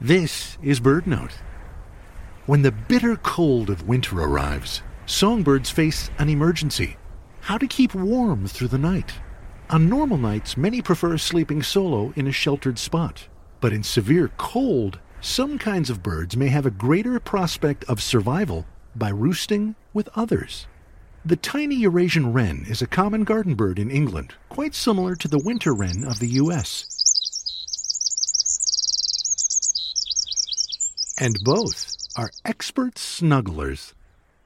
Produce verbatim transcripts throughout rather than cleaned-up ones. This is bird note. When the bitter cold of winter arrives, songbirds face an emergency. How to keep warm through the night. On normal nights, many prefer sleeping solo in a sheltered spot. But in severe cold, some kinds of birds may have a greater prospect of survival by roosting with others. The tiny Eurasian wren is a common garden bird in England, quite similar to the winter wren of the U S. And both are expert snugglers.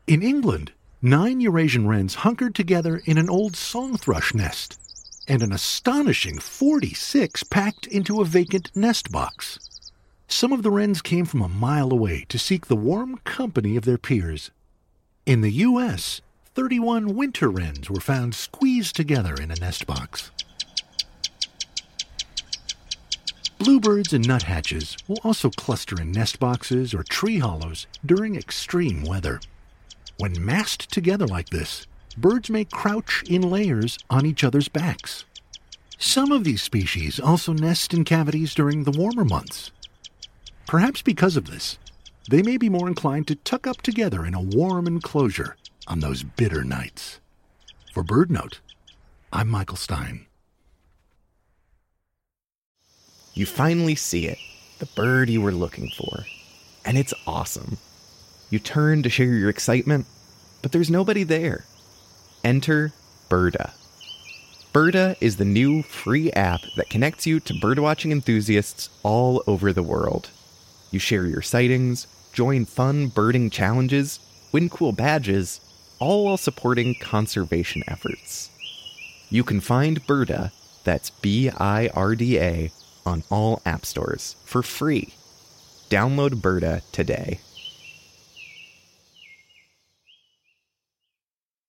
In England, nine Eurasian wrens hunkered together in an old song thrush nest, and an astonishing forty-six packed into a vacant nest box. Some of the wrens came from a mile away to seek the warm company of their peers. In the U S, thirty-one winter wrens were found squeezed together in a nest box. Bluebirds and nuthatches will also cluster in nest boxes or tree hollows during extreme weather. When massed together like this, birds may crouch in layers on each other's backs. Some of these species also nest in cavities during the warmer months. Perhaps because of this, they may be more inclined to tuck up together in a warm enclosure on those bitter nights. For Bird Note, I'm Michael Stein. You finally see it, the bird you were looking for, and it's awesome. You turn to share your excitement, but there's nobody there. Enter Birda. Birda is the new free app that connects you to birdwatching enthusiasts all over the world. You share your sightings, join fun birding challenges, win cool badges, all while supporting conservation efforts. You can find Birda, that's B I R D A, on all app stores for free. Download Birda today.